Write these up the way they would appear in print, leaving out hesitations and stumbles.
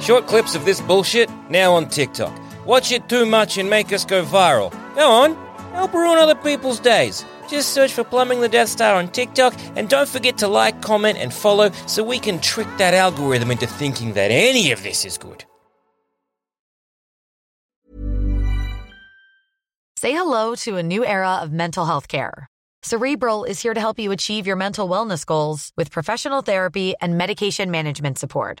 Short clips of this bullshit, now on TikTok. Watch it too much and make us go viral. Go on, help ruin other people's days. Just search for Plumbing the Death Star on TikTok, and don't forget to like, comment, and follow so we can trick that algorithm into thinking that any of this is good. Say hello to a new era of mental health care. Cerebral is here to help you achieve your mental wellness goals with professional therapy and medication management support.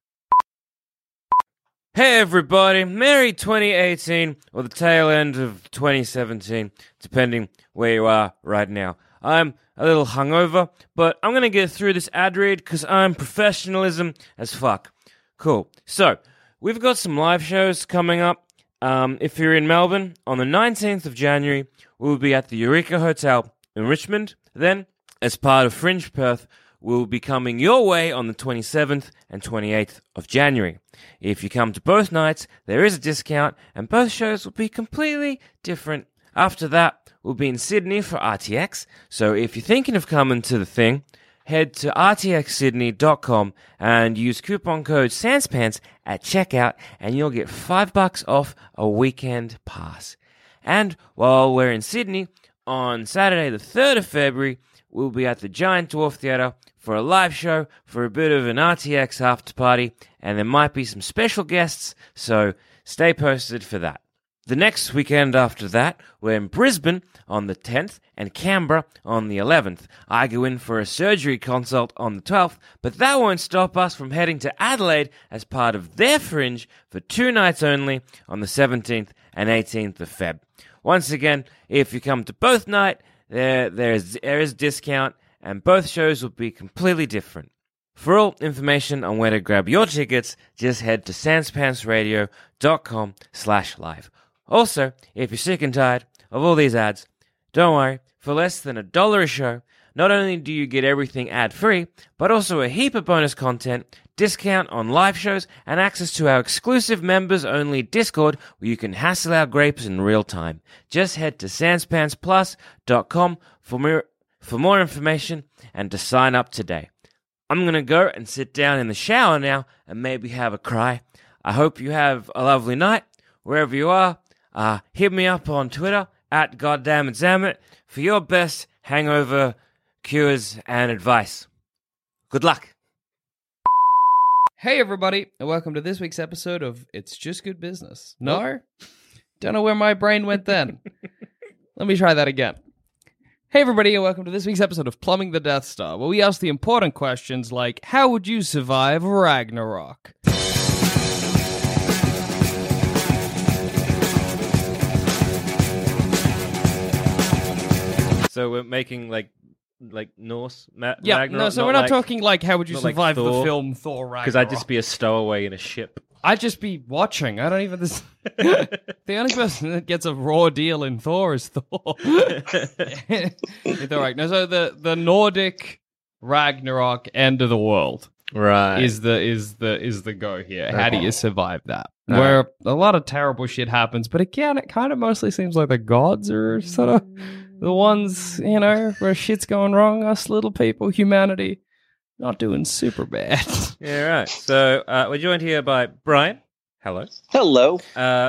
Hey everybody, merry 2018, or the tail end of 2017, depending where you are right now. I'm a little hungover, but I'm going to get through this ad read because I'm professionalism as fuck. Cool. So, we've got some live shows coming up. If you're in Melbourne, on the 19th of January, we'll be at the Eureka Hotel in Richmond. Then, as part of Fringe Perth, will be coming your way on the 27th and 28th of January. If you come to both nights, there is a discount, and both shows will be completely different. After that, we'll be in Sydney for RTX, so if you're thinking of coming to the thing, head to rtxsydney.com and use coupon code SANSPANTS at checkout, and you'll get $5 off a weekend pass. And while we're in Sydney, on Saturday the 3rd of February, we'll be at the Giant Dwarf Theatre for a live show for a bit of an RTX after party, and there might be some special guests, so stay posted for that. The next weekend after that, we're in Brisbane on the 10th and Canberra on the 11th. I go in for a surgery consult on the 12th, but that won't stop us from heading to Adelaide as part of their Fringe for 2 nights only on the 17th and 18th of Feb. Once again, if you come to both nights, there is discount, and both shows will be completely different. For all information on where to grab your tickets, just head to sanspantsradio.com/live. Also, if you're sick and tired of all these ads, don't worry, for less than $1 a show, not only do you get everything ad-free, but also a heap of bonus content, discount on live shows, and access to our exclusive members-only Discord where you can hassle our grapes in real time. Just head to sanspantsplus.com for more information and to sign up today. I'm going to go and sit down in the shower now and maybe have a cry. I hope you have a lovely night, wherever you are. Hit me up on Twitter, at GoddamnItZammit, for your best hangover cures and advice. Good luck. Hey everybody, and welcome to this week's episode of It's Just Good Business. No? Don't know where my brain went then. Let me try that again. Hey everybody, and welcome to this week's episode of Plumbing the Death Star, where we ask the important questions like, how would you survive Ragnarok? So we're making like Norse Ragnarok? Yeah, no, so we're not talking like how would you survive like the film Thor Ragnarok. Because I'd just be a stowaway in a ship. I'd just be watching. I don't even... The only person that gets a raw deal in Thor is Thor. Right. No, so the Nordic Ragnarok end of the world is the go here. Okay. How do you survive that? No. Where a lot of terrible shit happens, but again, it kind of mostly seems like the gods are sort of... The ones, you know, where shit's going wrong, us little people, humanity, not doing super bad. Yeah, right. So we're joined here by Brian. Hello. Hello.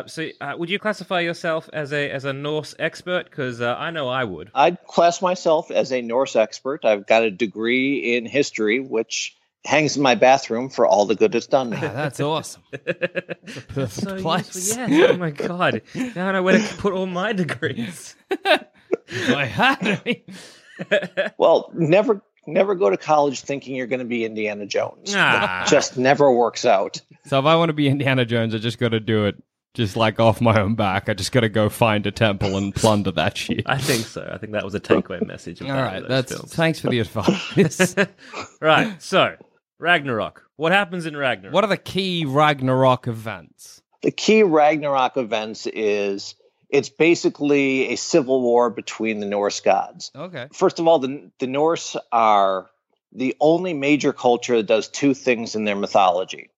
So, would you classify yourself as a Norse expert? Because I know I would. I'd class myself as a Norse expert. I've got a degree in history, which hangs in my bathroom for all the good it's done me. Oh, that's awesome. That's a perfect so place. Yeah. Oh my god. Now I know where to put all my degrees. My heart. Well, never go to college thinking you're going to be Indiana Jones. Nah. It just never works out. So if I want to be Indiana Jones, I just got to do it just like off my own back. I just got to go find a temple and plunder that shit. I think so. I think that was a takeaway message. All right. Thanks for the advice. Right. So Ragnarok. What happens in Ragnarok? What are the key Ragnarok events? The key Ragnarok events is... it's basically a civil war between the Norse gods. Okay. First of all, the Norse are the only major culture that does two things in their mythology.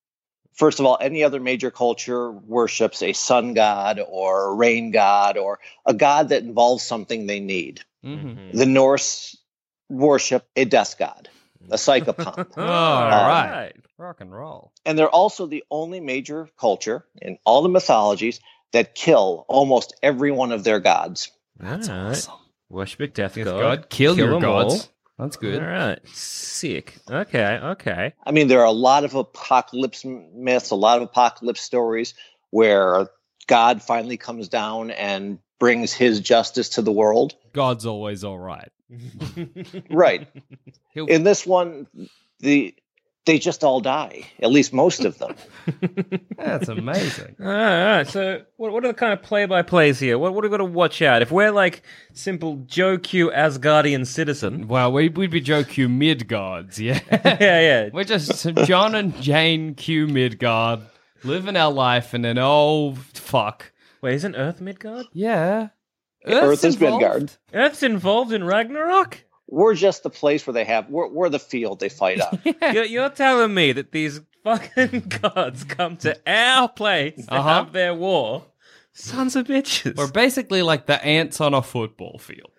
First of all, any other major culture worships a sun god or a rain god or a god that involves something they need. Mm-hmm. The Norse worship a death god, a psychopomp. All right. Rock and roll. And they're also the only major culture in all the mythologies that kill almost every one of their gods. That's awesome. Worship a death god. Kill your gods. All. That's good. All right. Sick. Okay. I mean, there are a lot of apocalypse myths, a lot of apocalypse stories where God finally comes down and brings his justice to the world. God's always all right. Right. In this one, they just all die, at least most of them. That's amazing. All right. So what are the kind of play-by-plays here? What have we got to watch out? If we're like simple Joe Q Asgardian citizen... well, we'd be Joe Q Midgards, yeah? Yeah. We're just John and Jane Q Midgard, living our life, and then, oh, fuck. Wait, isn't Earth Midgard? Yeah. Earth is Midgard. Earth's involved in Ragnarok? We're just the place where we're the field they fight on. Yeah. You're telling me that these fucking gods come to our place to have their war? Sons of bitches. We're basically like the ants on a football field.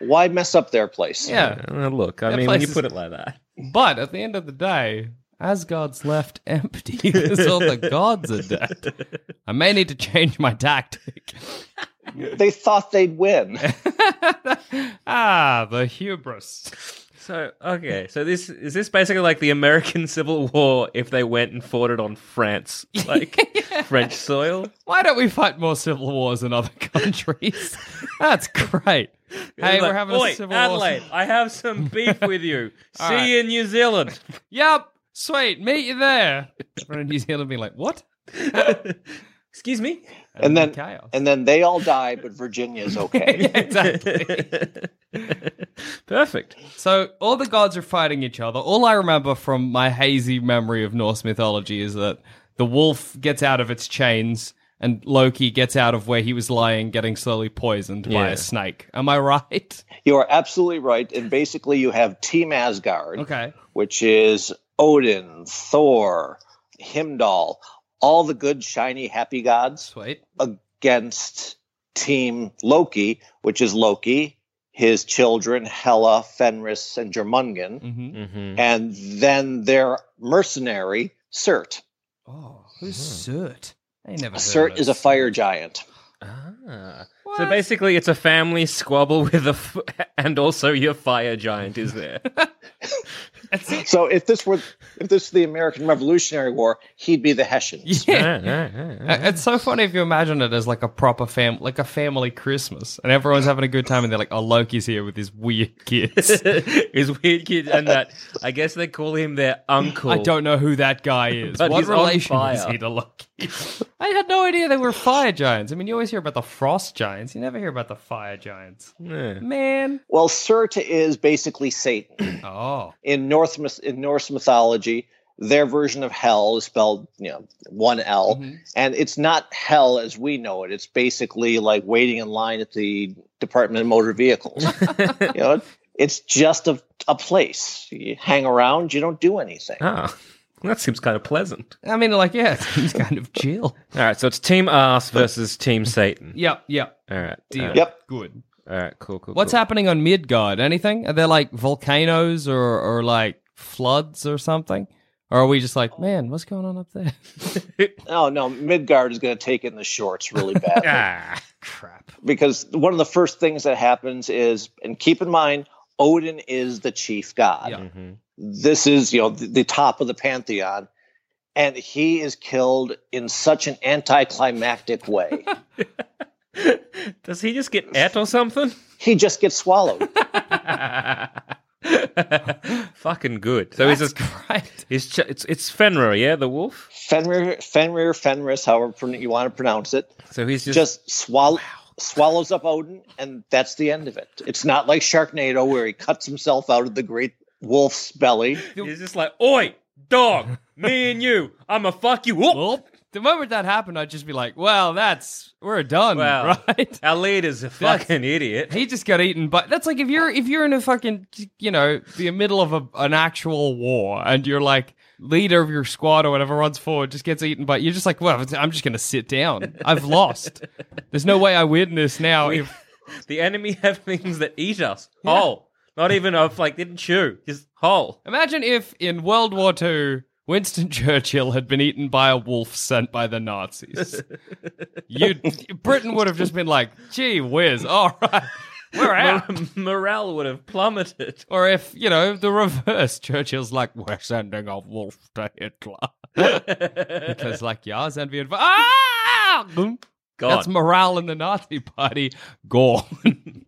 Why mess up their place? Yeah. Look, I mean, when you put it like that. But at the end of the day, Asgard's left empty because all the gods are dead. I may need to change my tactic. They thought they'd win. The hubris. So, okay. So this is basically like the American Civil War if they went and fought it on France, like French soil. Why don't we fight more civil wars in other countries? That's great. Hey, we're having a civil war. Adelaide, I have some beef with you. See you in New Zealand. Yep. Sweet. Meet you there. Everyone in New Zealand being like, what? Excuse me? And then they all die, but Virginia's okay. Yeah, exactly. Perfect. So all the gods are fighting each other. All I remember from my hazy memory of Norse mythology is that the wolf gets out of its chains and Loki gets out of where he was lying, getting slowly poisoned by a snake. Am I right? You are absolutely right. And basically you have Team Asgard, which is Odin, Thor, Heimdall, all the good, shiny, happy gods. Sweet. Against Team Loki, which is Loki, his children, Hela, Fenris, and Jormungand. Mm-hmm. Mm-hmm. And then their mercenary, Surt. Oh, who's Surt? I never heard of Surt is a fire giant. Ah. So basically it's a family squabble with and also your fire giant is there. So if this were the American Revolutionary War, he'd be the Hessians. Yeah. It's so funny if you imagine it as like a proper like a family Christmas, and everyone's having a good time, and they're like, "Oh, Loki's here with his weird kids, and that I guess they call him their uncle. I don't know who that guy is. What relation is he to Loki? I had no idea they were fire giants. I mean, you always hear about the frost giants, you never hear about the fire giants. Yeah. Man, well, Surt is basically Satan. Oh, in Norse mythology, their version of hell is spelled, one L, and it's not hell as we know it. It's basically like waiting in line at the Department of Motor Vehicles. It's just a place. You hang around, you don't do anything. Oh, that seems kind of pleasant. I mean, it seems kind of chill. All right, so it's Team Arse versus Team Satan. Yep. All right. Deal. Yep. Good. All right, cool. What's happening on Midgard? Anything? Are there like volcanoes or like floods or something? Or are we just like, man, what's going on up there? Oh, no, Midgard is going to take in the shorts really bad. Ah, crap. Because one of the first things that happens is, and keep in mind, Odin is the chief god. Yeah. Mm-hmm. This is, you know, the top of the pantheon. And he is killed in such an anticlimactic way. Does he just get et or something? He just gets swallowed. Fucking good. So that's he's just it's Fenrir, yeah, the wolf. Fenris, however you want to pronounce it. So he's just swallows up Odin, and that's the end of it. It's not like Sharknado where he cuts himself out of the great wolf's belly. He's just like, oi, dog, me and you, I'ma fuck you up. The moment that happened, I'd just be like, well, we're done, right? Our leader's a fucking idiot. He just got eaten by... That's like if you're in a fucking, you know, the middle of an actual war and you're like, leader of your squad or whatever runs forward, just gets eaten by... You're just like, well, I'm just going to sit down. I've lost. There's no way I win this now. The enemy have things that eat us. Yeah. Whole. Not even if, like, didn't chew. Just whole. Imagine if in World War II... Winston Churchill had been eaten by a wolf sent by the Nazis. Britain would have just been like, gee whiz, all right, we're out. Morale would have plummeted. Or if, you know, the reverse, Churchill's like, we're sending a wolf to Hitler. Because, like, yeah, envy and... Ah! God. That's morale in the Nazi party. Gone.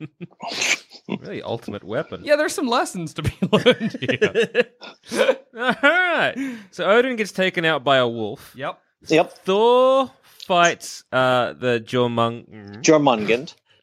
Really ultimate weapon. Yeah, there's some lessons to be learned here. All right. So Odin gets taken out by a wolf. Yep. Thor fights the Jormungand.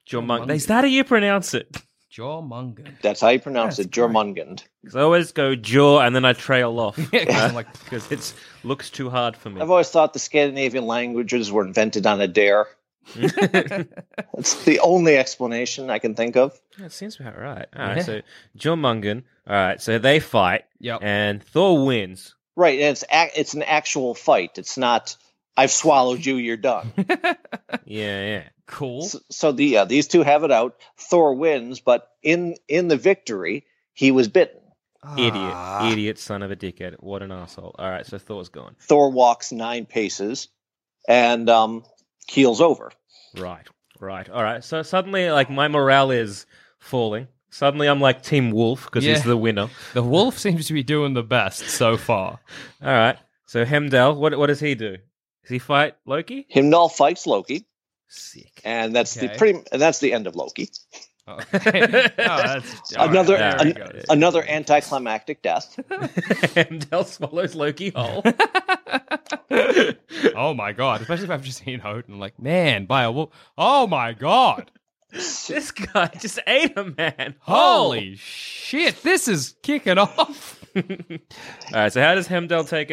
Jormungand. Is that how you pronounce it? Jormungand. That's how you pronounce it, Jormungand. Because I always go Jor and then I trail off. I'm like, because it looks too hard for me. I've always thought the Scandinavian languages were invented on a dare. That's the only explanation I can think of. That seems about right. All right, so Jormungand. All right, so they fight. Yep. And Thor wins. Right, and it's an actual fight. It's not, I've swallowed you, you're done. Yeah. Cool. So these two have it out. Thor wins, but in the victory, he was bitten. Idiot son of a dickhead. What an asshole. All right, so Thor's gone. Thor walks 9 paces and keels over. Right. All right, so suddenly, like, my morale is falling. Suddenly I'm like Team Wolf because he's the winner. The wolf seems to be doing the best so far. All right, so Heimdall, what does he do? Does he fight Loki? Heimdall fights Loki. Sick. And that's that's the end of Loki. Oh. Another anticlimactic death. Heimdall swallows Loki whole. Oh my god! Especially if I've just seen Odin, like, man, by a wolf. Oh my god! This guy just ate a man. Holy shit! This is kicking off. All right. So how does Heimdall take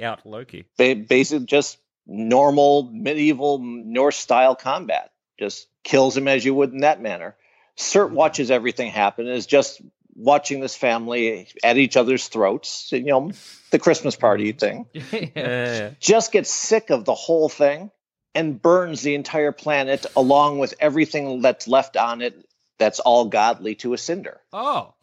out Loki? Basically, just normal medieval Norse style combat. Just kills him as you would in that manner. Surt watches everything happen. Is just watching this family at each other's throats. You know, the Christmas party thing. Yeah. Just gets sick of the whole thing and burns the entire planet along with everything that's left on it. That's all godly to a cinder. Oh.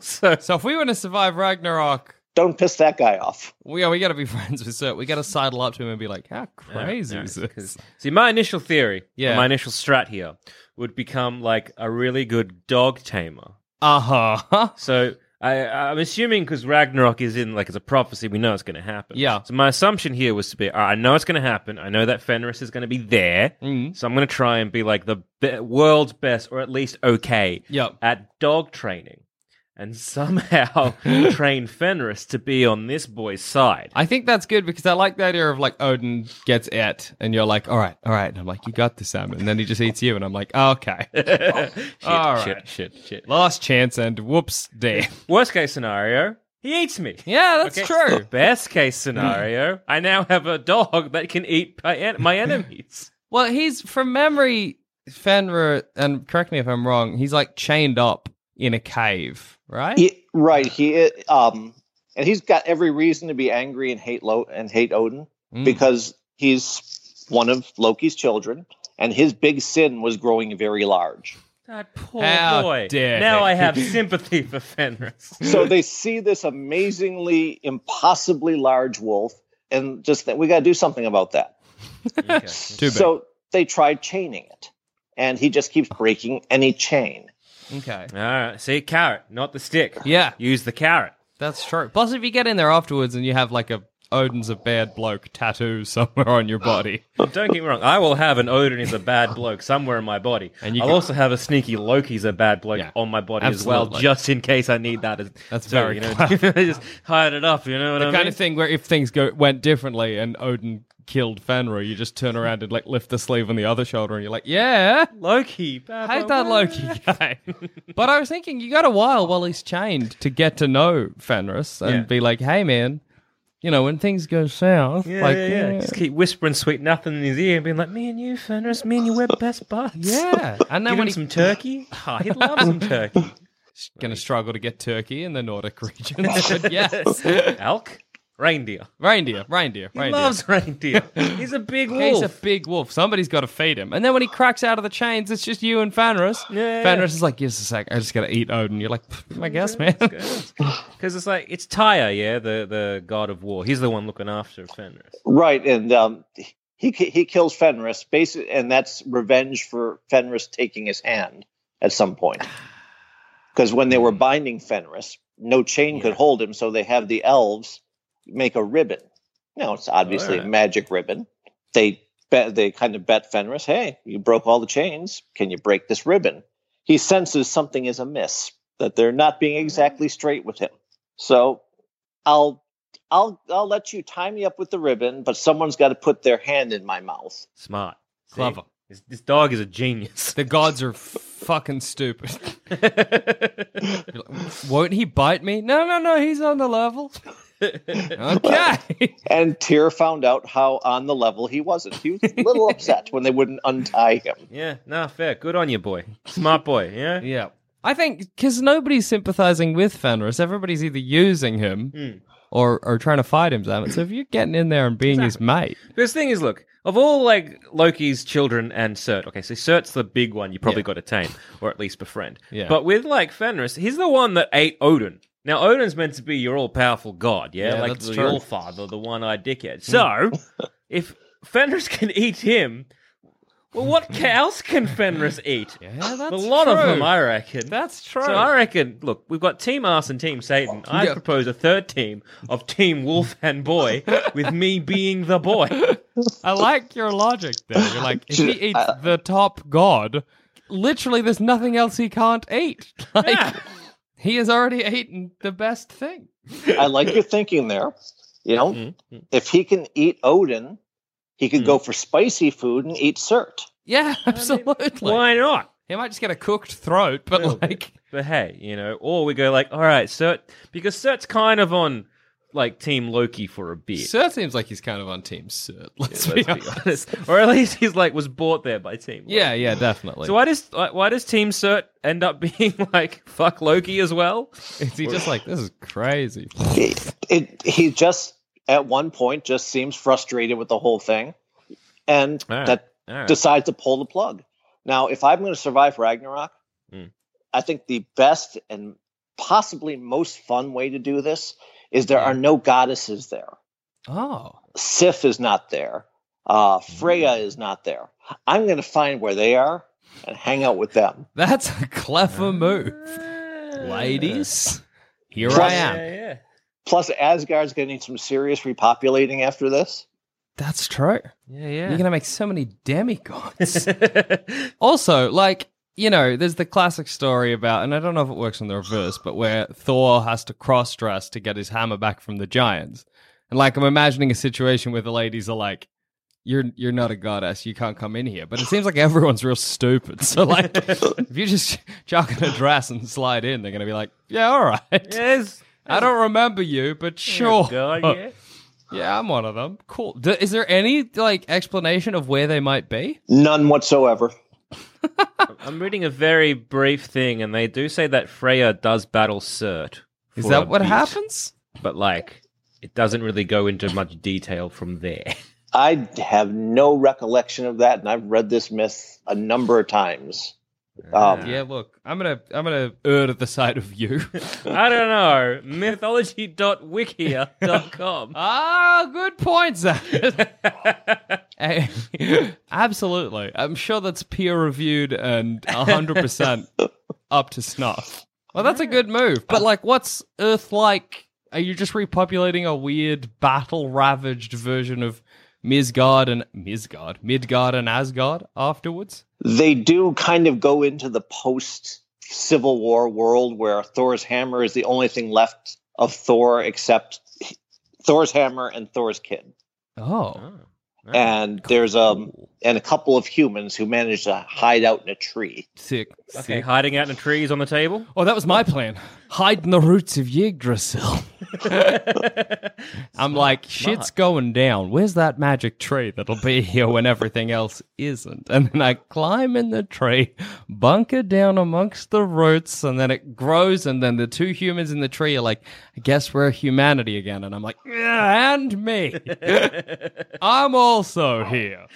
So if we want to survive Ragnarok, don't piss that guy off. We got to be friends with Surt. We got to sidle up to him and be like, how crazy is this? See, my initial theory, my initial strat here, would become like a really good dog tamer. Uh-huh. So I'm assuming because Ragnarok is in, like, it's a prophecy, we know it's going to happen. Yeah. So my assumption here was to be, I know it's going to happen. I know that Fenris is going to be there. Mm-hmm. So I'm going to try and be like the world's best, or at least at dog training. And somehow train Fenris to be on this boy's side. I think that's good because I like the idea of, like, Odin gets et, and you're like, all right. And I'm like, you got this, Sam. And then he just eats you, and I'm like, okay. Shit. Last chance, and whoops, damn. Worst case scenario, he eats me. Yeah, that's true. Best case scenario, I now have a dog that can eat my enemies. Well, he's, from memory, Fenrir, and correct me if I'm wrong, he's, like, chained up in a cave, right? He and he's got every reason to be angry and hate Odin because he's one of Loki's children, and his big sin was growing very large. That poor boy. Now I have sympathy for Fenris. So they see this amazingly, impossibly large wolf, and just that we got to do something about that. Okay. So they tried chaining it, and he just keeps breaking any chain. Okay. All right. See, carrot, not the stick. Yeah. Use the carrot. That's true. Plus, if you get in there afterwards and you have like a Odin's a bad bloke tattoo somewhere on your body. Don't get me wrong, I will have an Odin is a bad bloke somewhere in my body. And I'll also have a sneaky Loki's a bad bloke on my body as well, just in case I need that. That's very, just hide it up, you know what I mean? The kind of thing where if things went differently and Odin killed Fenrir, you just turn around and like lift the sleeve on the other shoulder and you're like, yeah, Loki. Hate that Loki guy. But I was thinking, you got a while he's chained to get to know Fenris and be like, hey man, you know, when things go south, just keep whispering sweet nothing in his ear and being like, me and you, Fenris, me and you, we're best buds. Yeah. And then give him some turkey. Oh, he'd love some turkey. He's going to struggle to get turkey in the Nordic region. But yes. Elk? Reindeer. He loves reindeer. He's a big wolf. Somebody's got to feed him. And then when he cracks out of the chains, it's just you and Fenris. Yeah. Fenris is like, "Here's a sec. I just got to eat Odin." You're like, "I guess, man." Because it's like it's Tyr, the god of war. He's the one looking after Fenris, right? And he kills Fenris, basically, and that's revenge for Fenris taking his hand at some point. Because when they were binding Fenris, no chain could hold him, so they have the elves make a ribbon. No, it's obviously a magic ribbon. They kind of bet Fenris, hey, you broke all the chains. Can you break this ribbon? He senses something is amiss, that they're not being exactly straight with him. So I'll let you tie me up with the ribbon, but someone's got to put their hand in my mouth. Smart. Clever. This dog is a genius. The gods are fucking stupid. Won't he bite me? No, he's on the level. Okay. And Tyr found out how on the level he wasn't. He was a little upset when they wouldn't untie him. Yeah, fair. Good on you, boy. Smart boy, yeah? Yeah. I think, because nobody's sympathizing with Fenris, everybody's either using him or trying to fight him, damn it. So if you're getting in there and being his mate. This thing is, look, of all like Loki's children and Surt, okay, so Surt's the big one you probably got to tame, or at least befriend. Yeah. But with like Fenris, he's the one that ate Odin. Now, Odin's meant to be your all-powerful god, like the all-father, the one-eyed dickhead. So, if Fenris can eat him, well, what else can Fenris eat? Yeah, that's true. A lot of them, I reckon. That's true. So I reckon, look, we've got Team Arse and Team Satan. I propose a third team of Team Wolf and Boy, with me being the boy. I like your logic there. You're like, if he eats the top god, literally there's nothing else he can't eat. Like... Yeah. He has already eaten the best thing. I like your thinking there. You know, if he can eat Odin, he could go for spicy food and eat Surt. Yeah, absolutely. I mean, why not? He might just get a cooked throat, but hey, you know, or we go like, all right, Surt, because Surt's kind of on like Team Loki for a bit. Surt seems like he's kind of on Team Surt. Let's be honest. Or at least he's like was bought there by Team Loki. Yeah, definitely. So why does Team Surt end up being like fuck Loki as well? Is he just like this is crazy? He just at one point just seems frustrated with the whole thing, and decides to pull the plug. Now, if I'm going to survive Ragnarok, I think the best and possibly most fun way to do this is there are no goddesses there. Oh. Sif is not there. Freya is not there. I'm going to find where they are and hang out with them. That's a clever move. Ladies, I am. Yeah. Plus, Asgard's going to need some serious repopulating after this. That's true. Yeah. You're going to make so many demigods. Also, like... You know, there's the classic story about, and I don't know if it works in the reverse, but where Thor has to cross-dress to get his hammer back from the giants. And, like, I'm imagining a situation where the ladies are like, you're not a goddess, you can't come in here. But it seems like everyone's real stupid. So, like, if you just chuck in a dress and slide in, they're going to be like, yeah, all right. Yes. I don't remember you, but sure. God, yeah. Yeah, I'm one of them. Cool. Is there any, like, explanation of where they might be? None whatsoever. I'm reading a very brief thing, and they do say that Freya does battle Surt. Is that what happens? But, like, it doesn't really go into much detail from there. I have no recollection of that, and I've read this myth a number of times. Yeah, look, I'm gonna err to the side of you. I don't know. Mythology.wikia.com. Ah, good point, Zach. Hey, absolutely. I'm sure that's peer-reviewed and 100% up to snuff. Well, that's a good move. But, like, what's Earth-like? Are you just repopulating a weird battle-ravaged version of Midgard and Asgard afterwards? They do kind of go into the post-Civil War world where Thor's hammer is the only thing left of Thor except Thor's hammer and Thor's kid. Oh. And cool. There's a couple of humans who manage to hide out in a tree. Sick. Okay, hiding out in a tree is on the table? Oh, that was my plan. Hide in the roots of Yggdrasil. I'm like, shit's going down. Where's that magic tree that'll be here when everything else isn't? And then I climb in the tree, bunker down amongst the roots, and then it grows, and then the two humans in the tree are like, I guess we're humanity again. And I'm like, yeah, and me. I'm also here.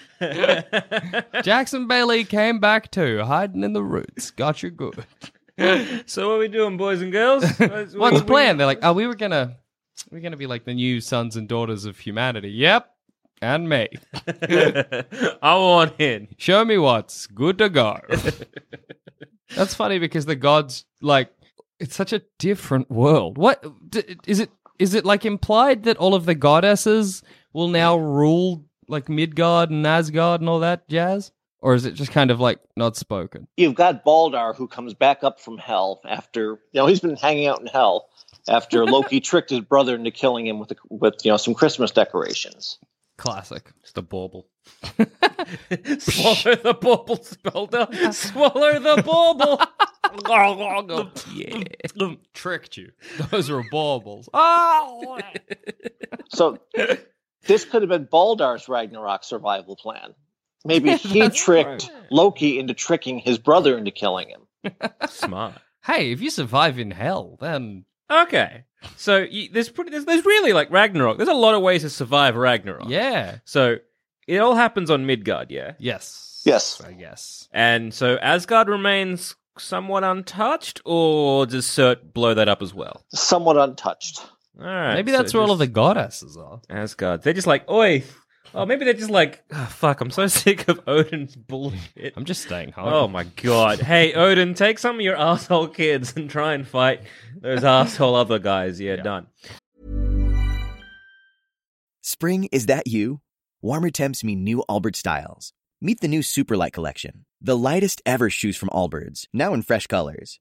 Jackson Bailey came back too, hiding in the roots. Got you good. So what are we doing, boys and girls? What's the plan? They're like, oh, we're gonna be like the new sons and daughters of humanity. Yep, and me. I want in. Show me what's good to go. That's funny because the gods, like, it's such a different world. What is it? Is it like implied that all of the goddesses will now rule like Midgard and Asgard and all that jazz? Or is it just kind of like not spoken? You've got Baldr who comes back up from hell after, he's been hanging out in hell after Loki tricked his brother into killing him with some Christmas decorations. Classic. Just a bauble. Swallow the bauble, Baldr. Swallow the bauble. Yeah. Tricked you. Those are baubles. Oh. So this could have been Baldar's Ragnarok survival plan. Maybe he tricked Loki into tricking his brother into killing him. Smart. Hey, if you survive in hell, then... Okay. So there's really, like, Ragnarok. There's a lot of ways to survive Ragnarok. Yeah. So it all happens on Midgard, yeah? Yes. I guess. And so Asgard remains somewhat untouched, or does Surt blow that up as well? Somewhat untouched. All right. Maybe that's where all of the goddesses are. Asgard. They're just like, oi... Oh, maybe they're just like, oh, fuck, I'm so sick of Odin's bullshit. I'm just staying home. Oh, my God. Hey, Odin, take some of your asshole kids and try and fight those asshole other guys. Yeah, done. Spring, is that you? Warmer temps mean new Allbirds styles. Meet the new Superlight Collection, the lightest ever shoes from Allbirds, now in fresh colors.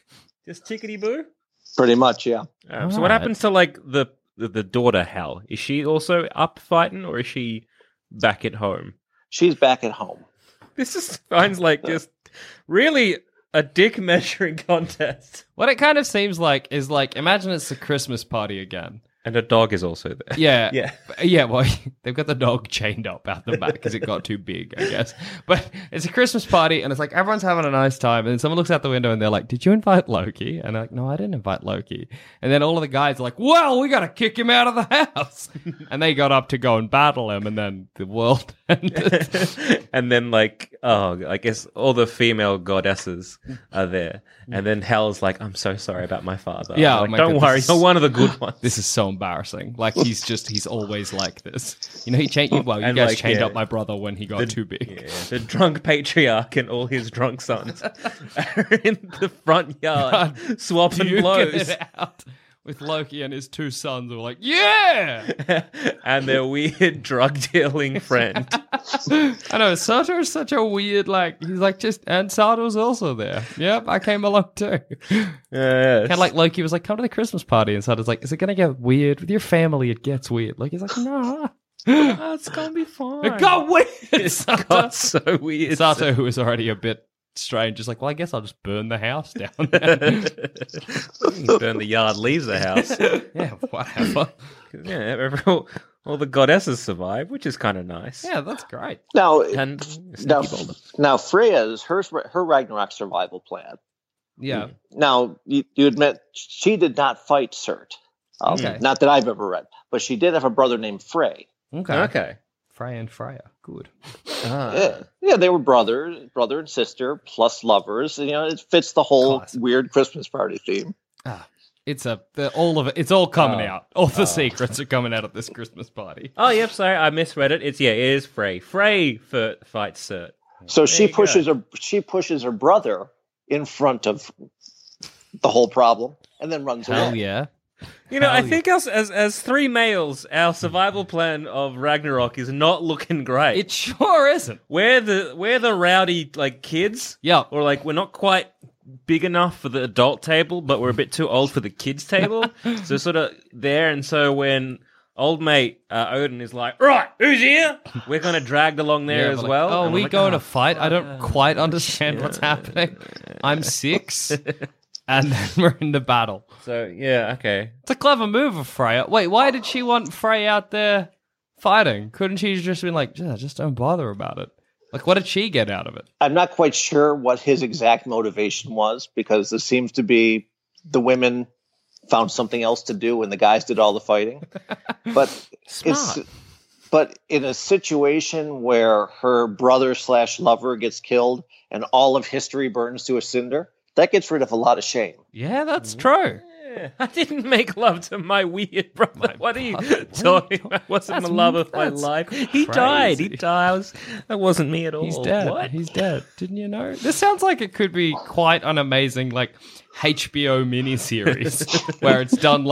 Just tickety-boo? Pretty much, yeah. So what happens to, like, the daughter Hel? Is she also up fighting, or is she back at home? She's back at home. This just sounds like just really a dick measuring contest. What it kind of seems like is like, imagine it's a Christmas party again. And a dog is also there. Yeah. Well, they've got the dog chained up out the back because it got too big, I guess. But it's a Christmas party, and it's like everyone's having a nice time. And then someone looks out the window, and they're like, "Did you invite Loki?" And they're like, "No, I didn't invite Loki." And then all of the guys are like, "Well, we gotta kick him out of the house." And they got up to go and battle him, and then the world ended. And then, like, oh, I guess all the female goddesses are there. And then Hel's like, "I'm so sorry about my father." Yeah, like, don't worry, you're one of the good ones. This is so embarrassing. Like, he's always like this. You guys chained up my brother when he got too big. Yeah. The drunk patriarch and all his drunk sons are in the front yard swapping blows. With Loki and his two sons who are like, yeah! And their weird drug-dealing friend. I know, Surtur is such a weird, like, he's like, just, and Surtur's also there. Yep, I came along too. Yes. Kind of like Loki was like, come to the Christmas party, and Surtur's like, is it going to get weird? With your family, it gets weird. Loki's like, nah. Oh, it's gonna be fine. It got weird. It got so weird. Sato, who is already a bit strange, is like, well, I guess I'll just burn the house down. Burn the yard, leaves the house. Yeah, whatever. Yeah, all the goddesses survive, which is kind of nice. Yeah, that's great. Now Freya's her Ragnarok survival plan. Yeah. Now you admit she did not fight Surt. Okay. Not that I've ever read, but she did have a brother named Frey. Okay. Frey and Freya, good. Yeah, they were brother and sister, plus lovers. You know, it fits the whole weird Christmas party theme. It's all coming out. All the secrets are coming out at this Christmas party. Oh, yep. Sorry, I misread it. It is Frey. Frey fights Surt. So she pushes her brother in front of the whole problem, and then runs away. Yeah. You know, I think us as three males, our survival plan of Ragnarok is not looking great. It sure isn't. We're the rowdy kids. Yeah. Or we're not quite big enough for the adult table, but we're a bit too old for the kids table. So sort of there, and so when old mate Odin is like, right, who's here? We're kind of dragged along there as well. Oh, and we going to fight? I don't quite understand what's happening. I'm 6. And then we're in the battle. So, yeah, okay. It's a clever move of Freya. Wait, why did she want Frey out there fighting? Couldn't she just been like, yeah, just don't bother about it? What did she get out of it? I'm not quite sure what his exact motivation was, because this seems to be the women found something else to do and the guys did all the fighting. But But in a situation where her brother/lover gets killed and all of history burns to a cinder, that gets rid of a lot of shame. Yeah, that's true. Yeah. I didn't make love to my weird brother. What are you talking about? Wasn't the love of my life. Crazy. He died. That wasn't me at all. He's dead. What? He's dead. Didn't you know? This sounds like it could be quite an amazing, HBO miniseries where it's done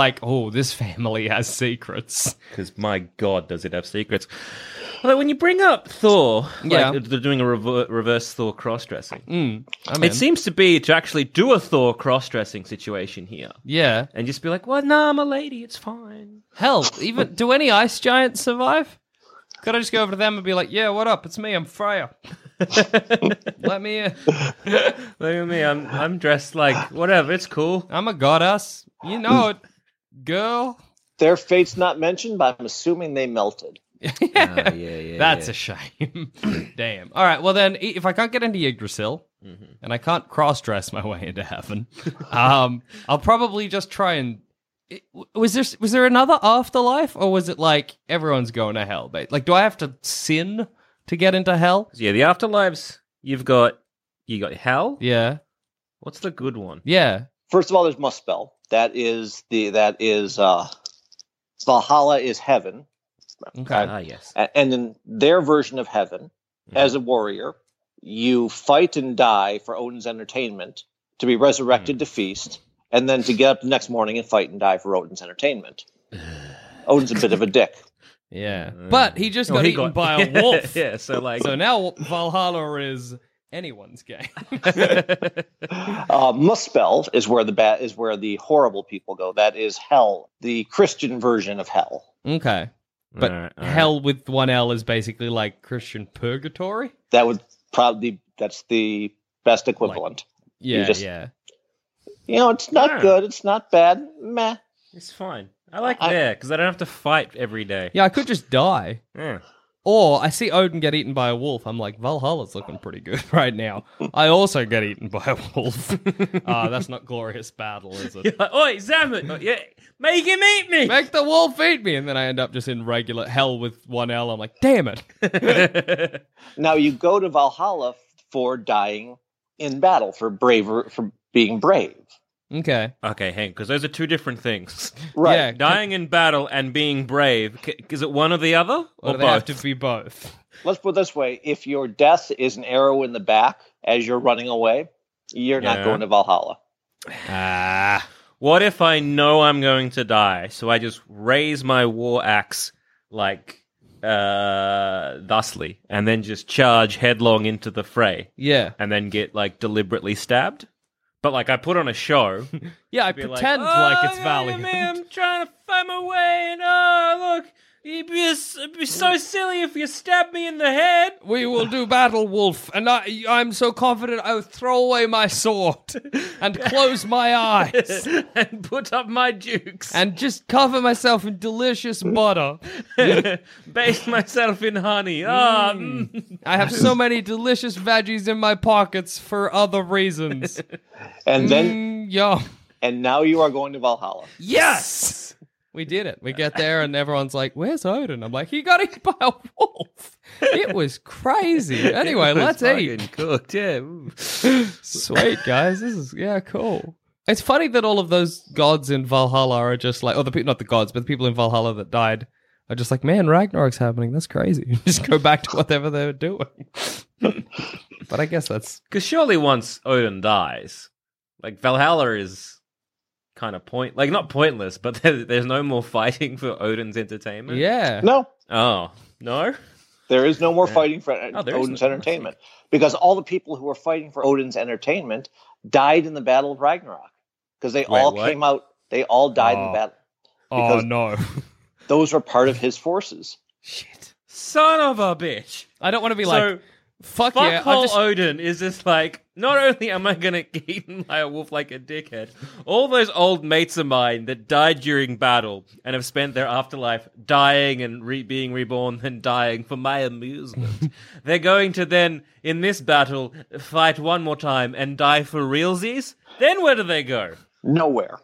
this family has secrets. Because my God, does it have secrets? Although when you bring up Thor, they're doing a reverse Thor cross-dressing. It seems to be to actually do a Thor cross-dressing situation here. Yeah. And just be like, well, nah, I'm a lady, it's fine. Hell, even do any ice giants survive? Could I just go over to them and be like, yeah, what up? It's me, I'm Freya. Let me in. Look at me, I'm dressed like whatever, it's cool. I'm a goddess. You know it, girl. Their fate's not mentioned, but I'm assuming they melted. Yeah. That's a shame. Damn. All right, well then, if I can't get into Yggdrasil, and I can't cross-dress my way into heaven, I'll probably just try and... Was there another afterlife, or was it everyone's going to hell? Do I have to sin to get into hell? Yeah, the afterlives, you got hell. Yeah. What's the good one? Yeah. First of all, there's Muspel. That is Valhalla is heaven. Okay. Yes. And in their version of heaven, as a warrior, you fight and die for Odin's entertainment, to be resurrected to feast, and then to get up the next morning and fight and die for Odin's entertainment. Odin's a bit of a dick. Yeah. But he just got eaten by a wolf. Yeah, so now Valhalla is anyone's game. Muspel is where the horrible people go. That is hell, the Christian version of hell. Okay. But all right. Hell with one L is basically Christian purgatory. That would probably that's the best equivalent. You know, it's not good. It's not bad. Meh. It's fine. I like there because I don't have to fight every day. Yeah, I could just die. Mm. Or I see Odin get eaten by a wolf. I'm like, Valhalla's looking pretty good right now. I also get eaten by a wolf. That's not glorious battle, is it? Oi, Zammit! Yeah, make him eat me! Make the wolf eat me! And then I end up just in regular hell with one L. I'm like, damn it! Now you go to Valhalla for dying in battle, for being brave. Okay, Hank, because those are two different things. Right. Yeah, dying in battle and being brave, is it one or the other? Or both? They have to be both? Let's put it this way. If your death is an arrow in the back as you're running away, you're not going to Valhalla. What if I know I'm going to die, so I just raise my war axe thusly, and then just charge headlong into the fray? Yeah. And then get deliberately stabbed? But I put on a show. Yeah, I pretend it's valiant. I'm trying to find my way, and oh look, It'd be so silly if you stabbed me in the head. We will do battle, Wolf, and I'm so confident I will throw away my sword and close my eyes and put up my dukes and just cover myself in delicious butter, bathe myself in honey. I have so many delicious veggies in my pockets for other reasons. And then, and now you are going to Valhalla. Yes. We did it. We get there and everyone's like, where's Odin? I'm like, he got eaten by a wolf. It was crazy. Anyway, let's eat. Cooked. Yeah. Sweet, guys. This is, cool. It's funny that all of those gods in Valhalla are just like, not the gods, but the people in Valhalla that died are just like, man, Ragnarok's happening. That's crazy. Just go back to whatever they were doing. But I guess that's... Because surely once Odin dies, like Valhalla is... kind of not pointless, but there's no more fighting for Odin's entertainment. Yeah. No. Oh, no? There is no more fighting for Odin's entertainment. Because all the people who were fighting for Odin's entertainment died in the Battle of Ragnarok. Because they came out, they all died in the battle. Because those were part of his forces. Shit. Son of a bitch. I don't want to be Odin is just like, not only am I going to get eaten by a wolf like a dickhead, all those old mates of mine that died during battle and have spent their afterlife dying and being reborn and dying for my amusement, they're going to then, in this battle, fight one more time and die for realsies? Then where do they go? Nowhere.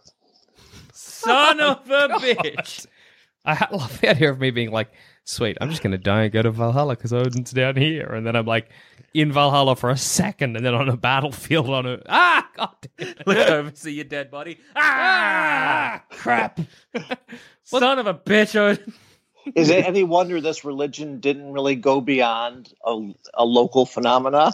Son of a bitch. I love the idea of me being like, sweet, I'm just going to die and go to Valhalla because Odin's down here. And then I'm like in Valhalla for a second and then on a battlefield on a... Ah! God damn it. Look over, see your dead body. Ah! Crap. Son of a bitch, Odin. Is it any wonder this religion didn't really go beyond a local phenomena?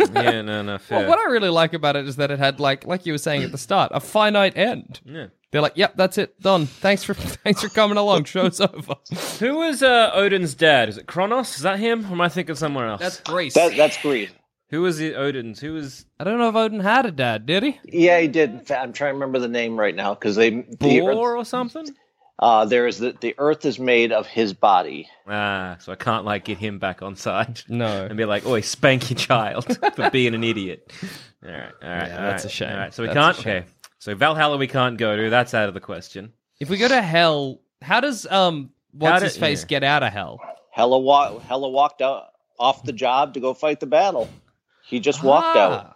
Yeah, no, fair. Well, what I really like about it is that it had, like you were saying at the start, a finite end. Yeah. They're like, yep, that's it, done. Thanks for coming along. Show's over. Who was Odin's dad? Is it Kronos? Is that him? Or am I thinking someone else? That's Greece. That's Greece. Who was Odin's? I don't know if Odin had a dad. Did he? Yeah, he did. I'm trying to remember the name right now because Bor or something. There is the earth is made of his body. Ah, so I can't get him back on side. No, and be like, oi, spank your child for being an idiot. All right, yeah, that's a shame. All right, so we can't. Okay. So Valhalla we can't go to, that's out of the question. If we go to hell, how does what's-his-face get out of hell? Hela walked out, off the job to go fight the battle. He just walked out.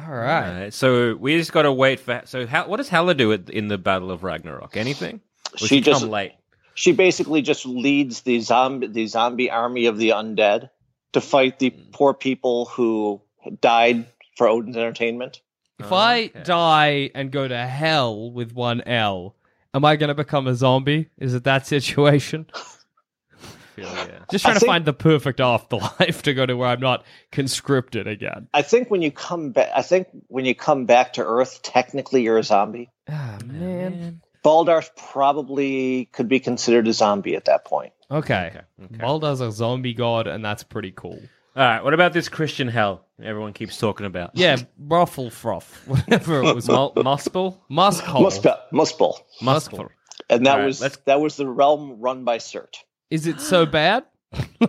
All right. So we just got to wait for... So what does Hela do in the Battle of Ragnarok? Anything? Or she just come late? She basically just leads the zombie army of the undead to fight the poor people who died for Odin's entertainment. If I die and go to hell with one L, am I going to become a zombie? Is it that situation? Just trying to find the perfect afterlife to go to where I'm not conscripted again. I think when you come back to Earth, technically you're a zombie. Ah, man. Baldar's probably could be considered a zombie at that point. Okay. Baldar's a zombie god, and that's pretty cool. All right, what about this Christian hell everyone keeps talking about? Yeah, Brothel, whatever it was. Muspel. And that was the realm run by Surt. Is it so bad?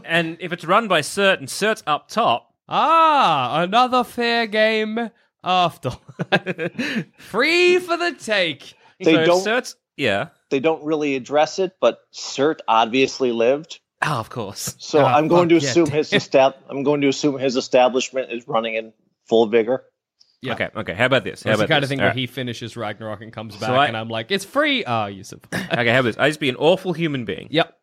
And if it's run by Surt and Surt's up top... Ah, another fair game after. Free for the take. They don't really address it, but Surt obviously lived. Oh, of course. So I'm going to assume his establishment is running in full vigor. Yeah. Okay. How about this? It's the kind of thing where he finishes Ragnarok and comes back, and I'm like, it's free. Oh, you said. Okay, how about this? I just be an awful human being. Yep.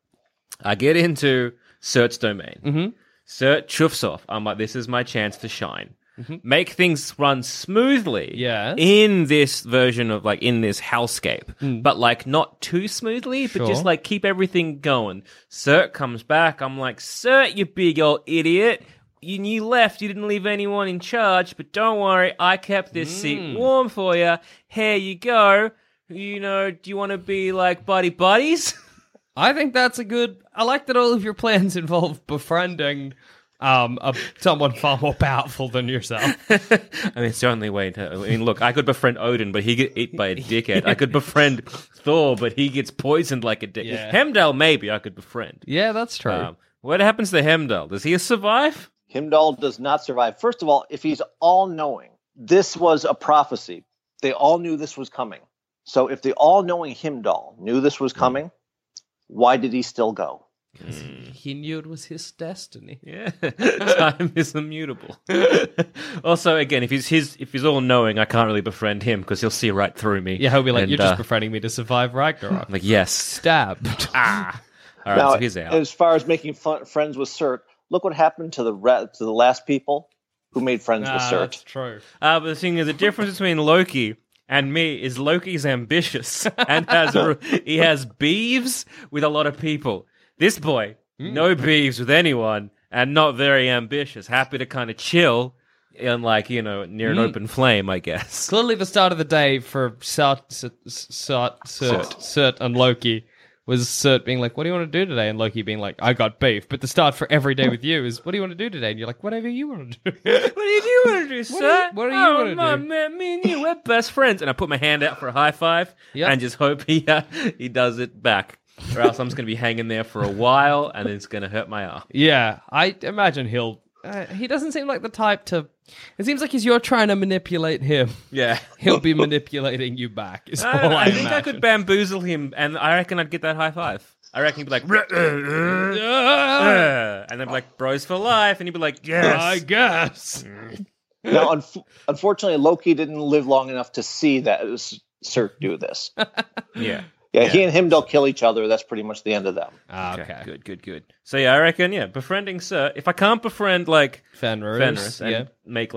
I get into Surt's domain. Mm-hmm. Surt chuffs off. I'm like, this is my chance to shine. Mm-hmm. Make things run smoothly in this version of in this hellscape, but not too smoothly, but just keep everything going. Surt comes back. I'm like, Surt, you big old idiot. You left. You didn't leave anyone in charge, but don't worry. I kept this seat warm for you. Here you go. You know, do you want to be buddies? I think that's I like that all of your plans involve befriending of someone far more powerful than yourself. I mean, it's the only way to... I mean, look, I could befriend Odin, but he gets eaten by a dickhead. I could befriend Thor, but he gets poisoned like a dickhead. Yeah. Heimdall, maybe I could befriend. Yeah, that's true. What happens to Heimdall? Does he survive? Heimdall does not survive. First of all, if he's all-knowing, this was a prophecy. They all knew this was coming. So if the all-knowing Heimdall knew this was coming, why did he still go? Because he knew it was his destiny. Yeah, time is immutable. Also, again, if he's all knowing, I can't really befriend him because he'll see right through me. Yeah, he'll be like, "You're just befriending me to survive Ragnarok." I'm like, yes, stabbed. All right, now, so he's out. As far as making friends with Surt, look what happened to the last people who made friends with Surt. That's true. But the thing is, the difference between Loki and me is Loki's ambitious and he has beefs with a lot of people. This boy, no beefs with anyone, and not very ambitious. Happy to kind of chill, and near an open flame, I guess. Clearly, the start of the day for Surt and Loki was Surt being like, "What do you want to do today?" And Loki being like, "I got beef." But the start for every day with you is, "What do you want to do today?" And you're like, "Whatever you want to do." What do you want to do, Surt? What do you want to do? Oh, man, me and you, we're best friends. And I put my hand out for a high five, and just hope he does it back. Or else I'm just going to be hanging there for a while, and it's going to hurt my arm. Yeah, I imagine he'll... he doesn't seem like the type to... It seems like you're trying to manipulate him. Yeah. He'll be manipulating you back, is all I think imagine. I could bamboozle him, and I reckon I'd get that high five. I reckon he'd be like... and I'd be like, bros for life, and he'd be like, yes. I guess. Now, unfortunately, Loki didn't live long enough to see that Surt do this. Yeah. Yeah, he and Heimdall kill each other. That's pretty much the end of them. Okay. Good. So, I reckon, befriending Surt. If I can't befriend, Fenris and make,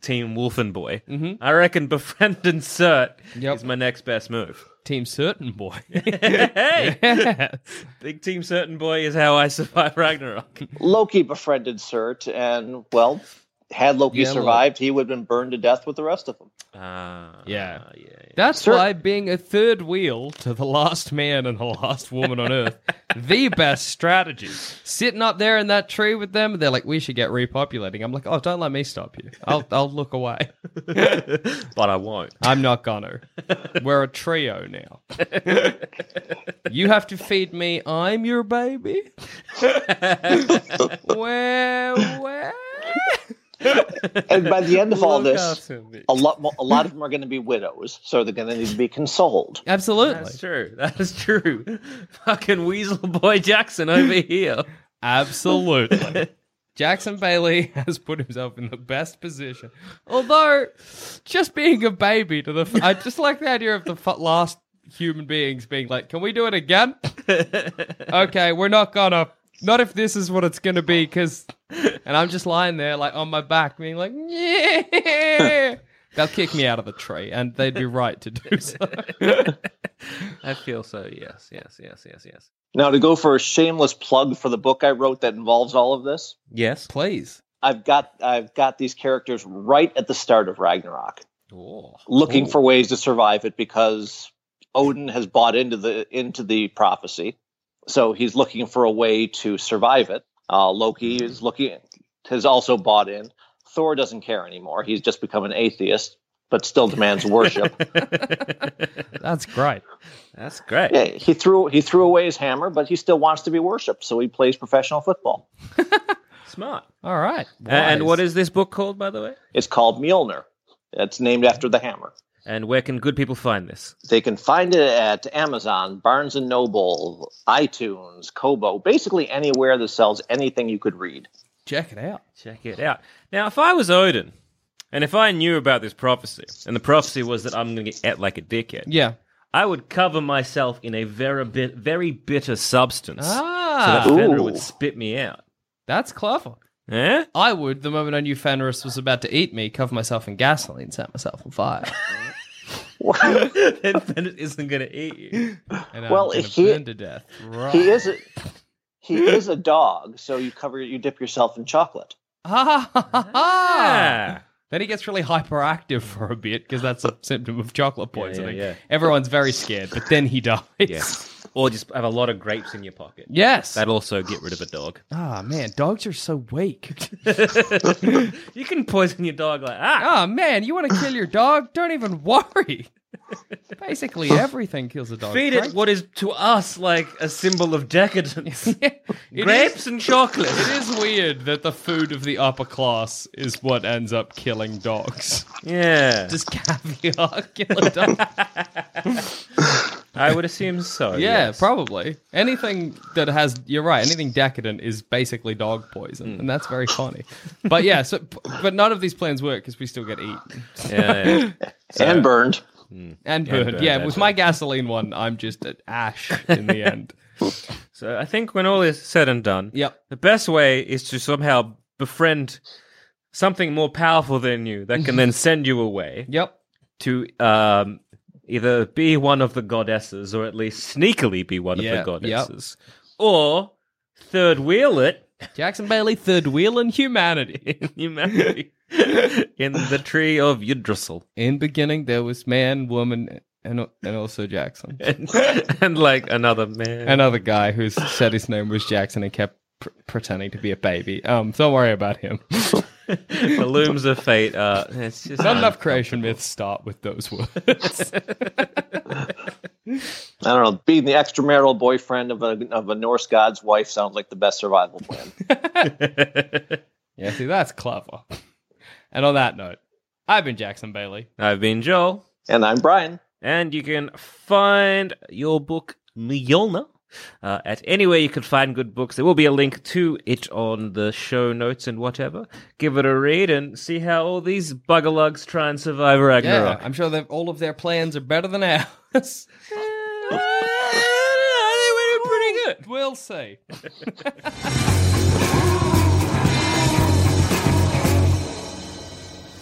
Team Wolfenboy, I reckon befriending Surt is my next best move. Team Certain Boy. Hey! Yes. Big Team Certain Boy is how I survive Ragnarok. Loki befriended Surt, and, well... Had Loki survived, he would have been burned to death with the rest of them. That's why being a third wheel to the last man and the last woman on Earth, the best strategy. Sitting up there in that tree with them, they're like, we should get repopulating. I'm like, oh, don't let me stop you. I'll look away. But I won't. I'm not gonna. We're a trio now. You have to feed me. I'm your baby. Where? And by the end of all this, a lot of them are going to be widows, so they're going to need to be consoled. Absolutely. That is true. Fucking Weasel Boy Jackson over here. Absolutely. Jackson Bailey has put himself in the best position. Although, just being a baby to the... I just like the idea of the last human beings being like, can we do it again? Okay, we're not gonna... Not if this is what it's going to be, because... And I'm just lying there, on my back, being like, yeah! They'll kick me out of the tree, and they'd be right to do so. I feel so, yes. Now, to go for a shameless plug for the book I wrote that involves all of this? Yes, please. I've got these characters right at the start of Ragnarok. Ooh. Looking for ways to survive it, because Odin has bought into the prophecy. So he's looking for a way to survive it. Loki has also bought in. Thor doesn't care anymore. He's just become an atheist, but still demands worship. That's great. Yeah, he threw away his hammer, but he still wants to be worshipped, so he plays professional football. Smart. All right. Wise. And what is this book called, by the way? It's called Mjolnir. It's named after the hammer. And where can good people find this? They can find it at Amazon, Barnes & Noble, iTunes, Kobo, basically anywhere that sells anything you could read. Check it out. Now, if I was Odin, and if I knew about this prophecy, and the prophecy was that I'm going to get at like a dickhead, I would cover myself in a very bitter substance so that Fenrir would spit me out. That's clever. Eh? I would, the moment I knew Fenris was about to eat me, cover myself in gasoline, set myself on fire. And Fenris isn't going to eat you. And I'm burn to death. Right. He is a dog, so you dip yourself in chocolate. Then he gets really hyperactive for a bit because that's a symptom of chocolate poisoning. Yeah. Everyone's very scared, but then he dies. Yeah. Or just have a lot of grapes in your pocket. Yes. That'll also get rid of a dog. Ah, man, dogs are so weak. You can poison your dog like that. Ah, man, you want to kill your dog? Don't even worry. Basically everything kills a dog. Feed it what is to us like a symbol of decadence. Yeah, grapes and chocolate. It is weird that the food of the upper class is what ends up killing dogs. Yeah. Does caviar kill a dog? I would assume so. Yeah, yes. Probably. Anything that has, you're right, anything decadent is basically dog poison, and that's very funny. But yeah, so, but none of these plans work because we still get eaten. Yeah, yeah. So, and burned. And burned. Yeah, with my gasoline one, I'm just an ash in the end. So I think when all is said and done, the best way is to somehow befriend something more powerful than you that can then send you away. Yep. To either be one of the goddesses or at least sneakily be one of the goddesses. Yep. Or third wheel it. Jackson Bailey third wheeling humanity. In the tree of Yggdrasil. In beginning there was man, woman, and also Jackson. And like another man. Another guy who said his name was Jackson and kept pretending to be a baby. Don't worry about him. The looms of fate are... It's just not enough creation myths start with those words. I don't know. Being the extramarital boyfriend of a Norse god's wife sounds like the best survival plan. Yeah, see, that's clever. And on that note, I've been Jackson Bailey. I've been Joel. And I'm Brian. And you can find your book, Mjolnir, at anywhere you can find good books. There will be a link to it on the show notes and whatever. Give it a read and see how all these bugger-lugs try and survive Ragnarok. Yeah, I'm sure that all of their plans are better than ours. I think we did pretty good. We'll see.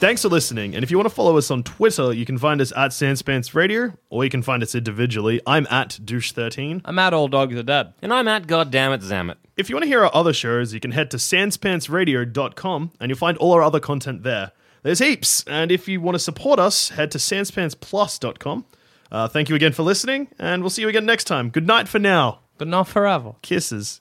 Thanks for listening, and if you want to follow us on Twitter, you can find us at Sanspants Radio, or you can find us individually. I'm at Douche13. I'm at All Dogs Are Dead. And I'm at Goddammit Zammit. If you want to hear our other shows, you can head to sanspantsradio.com, and you'll find all our other content there. There's heaps, and if you want to support us, head to sanspantsplus.com. Thank you again for listening, and we'll see you again next time. Good night for now. But not forever. Kisses.